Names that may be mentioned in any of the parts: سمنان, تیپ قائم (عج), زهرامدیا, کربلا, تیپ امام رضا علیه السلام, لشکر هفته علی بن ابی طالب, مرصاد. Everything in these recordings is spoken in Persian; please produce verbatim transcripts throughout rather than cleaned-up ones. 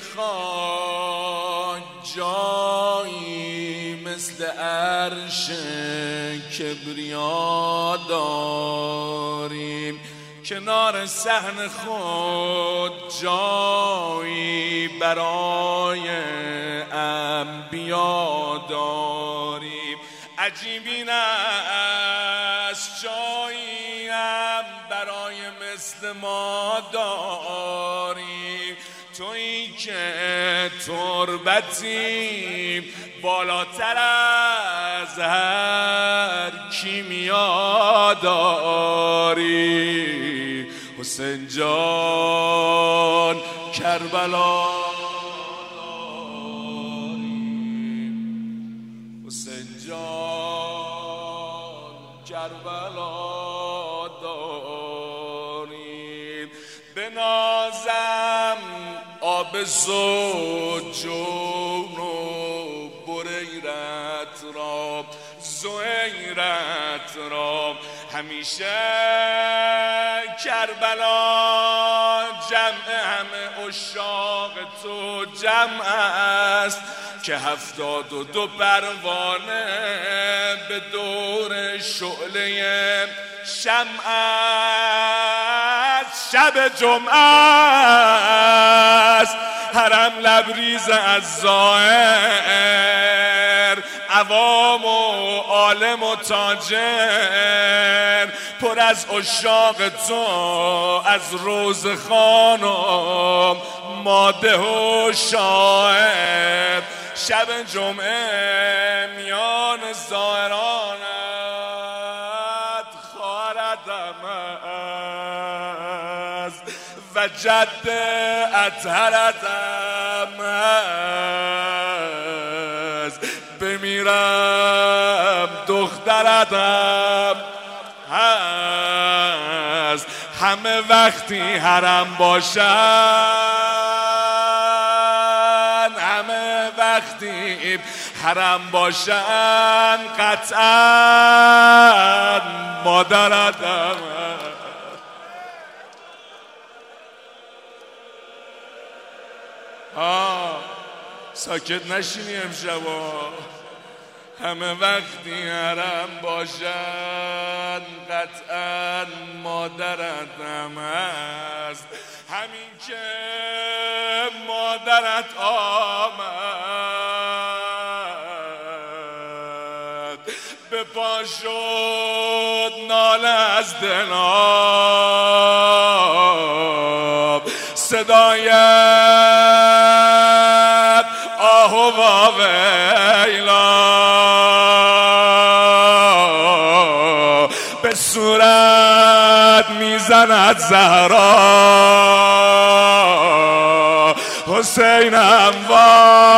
میخواد جایی مثل عرش کبریا داریم، کنار صحن خود جایی برای انبیا داریم. عجیب این است جایی هم برای مثل ما داریم. تویی که تربتی بالاتر از هر کیمیا داری، حسین جان کربلا داری، حسین جان کربلا داری. به نازم آب زوج زهیرت را، همیشه کربلا جمع همه عشاق تو جمع است که هفتاد و دو پروانه به دور شعله شمع است. شب جمعه است حرم لبریز از ظاهر، عوام و عالم و تاجر پر از عشاق تو، از روز خانم ماده و شاعر. شب جمعه میان زائرانت خاردم است و جد اطهردم است. بمیرم دختردم هست، همه وقتی حرم باشن، همه وقتی حرم باشن قطعا مادردم هست. آه ساکت نشینی امشبا. همه وقتی حرم باشد قطعا مادرتم هست. همین که مادرت آمد به پا شد ناله از دلم، صدایت آه و ویلا به صورت میزند زهرا، حسینم وا،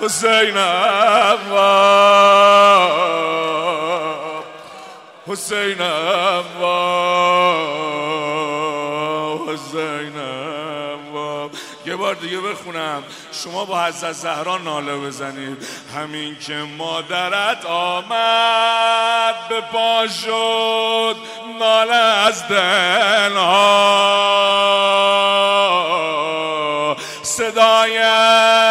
حسینم وا، حسینم وا، حسینم وا. یه بار دیگه بخونم، شما با حضرت زهرا ناله بزنید. همین که مادرت آمد به پا شد ناله از دلها، صدایت